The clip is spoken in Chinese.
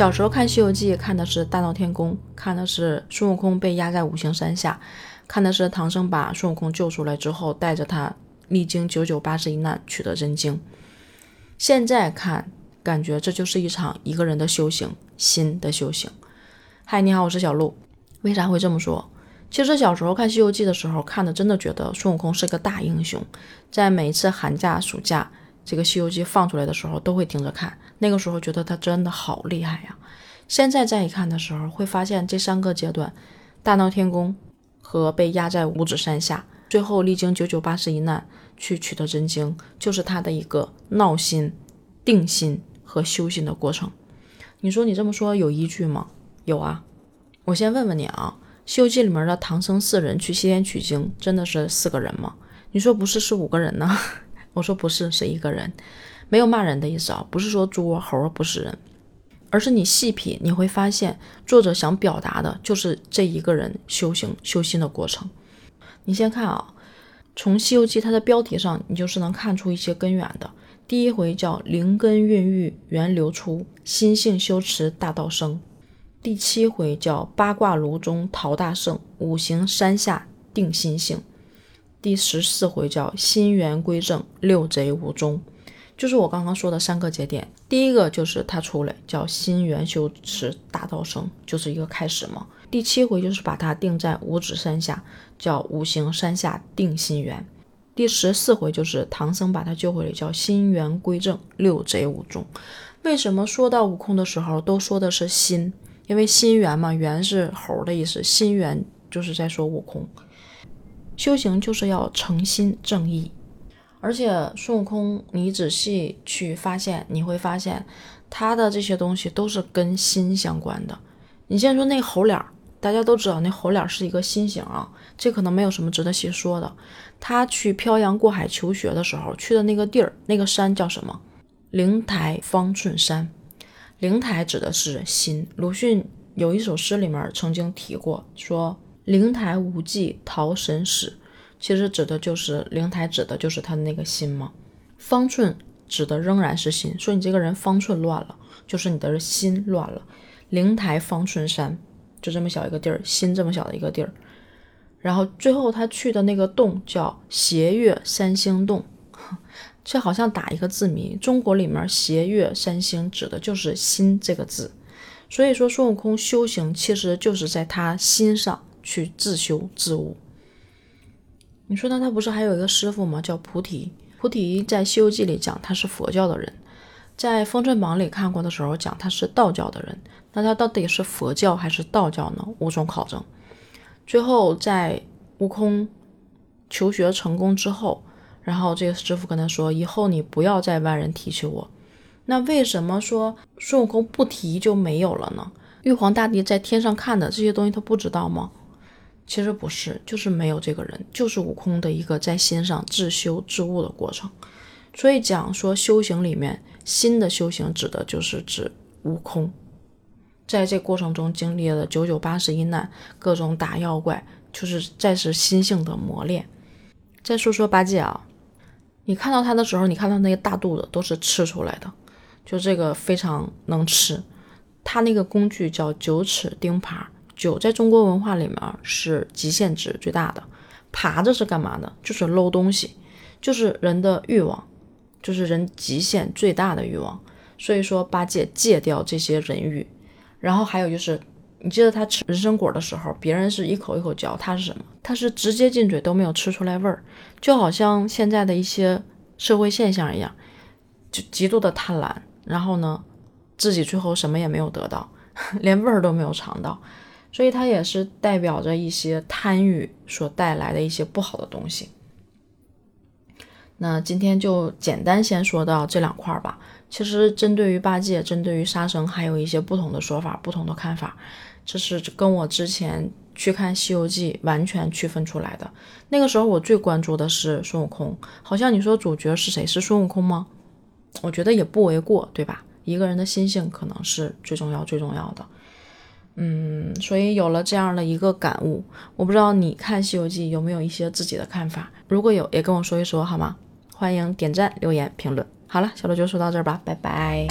小时候看《西游记》看的是大闹天宫，看的是孙悟空被压在五行山下，看的是唐僧把孙悟空救出来之后带着他历经991难取得真经。现在看感觉这就是一场一个人的修行，心的修行。嗨，你好，我是小鹿。为啥会这么说？其实小时候看《西游记》的时候看的真的觉得孙悟空是个大英雄，在每一次寒假暑假这个《西游记》放出来的时候都会盯着看，那个时候觉得他真的好厉害呀。现在再一看的时候会发现这三个阶段，大闹天宫和被压在五指山下，最后历经991难去取得真经，就是他的一个闹心定心和修心的过程。你说你这么说有依据吗？有啊。我先问问你啊，《西游记》里面的唐僧四人去西天取经真的是四个人吗？你说不是，是五个人呢？我说不是，是一个人。没有骂人的意思啊，不是说猪啊猴啊不是人，而是你细品你会发现作者想表达的就是这一个人修行修心的过程。你先看啊，从《西游记》它的标题上你就是能看出一些根源的。第一回叫灵根孕育源流出，心性修持大道生。第7回叫八卦炉中陶大圣，五行山下定心性。第14回叫心源归正，六贼无踪。就是我刚刚说的三个节点。第一个就是他出来叫心源修持大道生，就是一个开始嘛。第7回就是把它定在五指山下，叫五行山下定心源。第14回就是唐僧把他救回来，叫心源归正，六贼无踪。为什么说到悟空的时候都说的是心？因为心源嘛，源是猴的意思，心源就是在说悟空修行就是要诚心正义。而且孙悟空你仔细去发现你会发现他的这些东西都是跟心相关的。你先说那猴脸，大家都知道那猴脸是一个心形啊，这可能没有什么值得细说的。他去漂洋过海求学的时候去的那个地儿，那个山叫什么？灵台方寸山。灵台指的是心，鲁迅有一首诗里面曾经提过，说灵台无际陶神使，其实指的就是灵台指的就是他的那个心嘛。方寸指的仍然是心，所以你这个人方寸乱了，就是你的心乱了。灵台方寸山就这么小一个地儿，心这么小的一个地儿。然后最后他去的那个洞叫斜月三星洞，这好像打一个字谜，中国里面斜月三星指的就是心这个字。所以说孙悟空修行其实就是在他心上去自修自悟。你说那他不是还有一个师父吗？叫菩提。菩提在《西游记》里讲他是佛教的人，在《封神榜》里看过的时候讲他是道教的人，那他到底是佛教还是道教呢？无从考证。最后在悟空求学成功之后，然后这个师父跟他说，以后你不要再万人提起我。那为什么说孙悟空不提就没有了呢？玉皇大帝在天上看的这些东西他不知道吗？其实不是，就是没有这个人，就是悟空的一个在心上自修自悟的过程。所以讲说修行里面心的修行指的就是指悟空在这过程中经历了991难，各种打妖怪，就是再是心性的磨练。再说说八戒啊，你看到他的时候，你看到那个大肚子都是吃出来的，就这个非常能吃。他那个工具叫九齿钉耙，九在中国文化里面是极限值最大的，耙子是干嘛的？就是搂东西，就是人的欲望，就是人极限最大的欲望。所以说八戒戒掉这些人欲。然后还有就是你记得他吃人参果的时候，别人是一口一口嚼，他是什么？他是直接进嘴都没有吃出来味儿，就好像现在的一些社会现象一样，就极度的贪婪，然后呢自己最后什么也没有得到，连味儿都没有尝到。所以它也是代表着一些贪欲所带来的一些不好的东西。那今天就简单先说到这两块吧。其实针对于八戒，针对于沙僧还有一些不同的说法，不同的看法，这是跟我之前去看《西游记》完全区分出来的。那个时候我最关注的是孙悟空，好像你说主角是谁？是孙悟空吗？我觉得也不为过，对吧？一个人的心性可能是最重要的。所以有了这样的一个感悟，我不知道你看《西游记》有没有一些自己的看法，如果有也跟我说一说好吗？欢迎点赞、留言、评论。好了，小鹿就说到这儿吧，拜拜。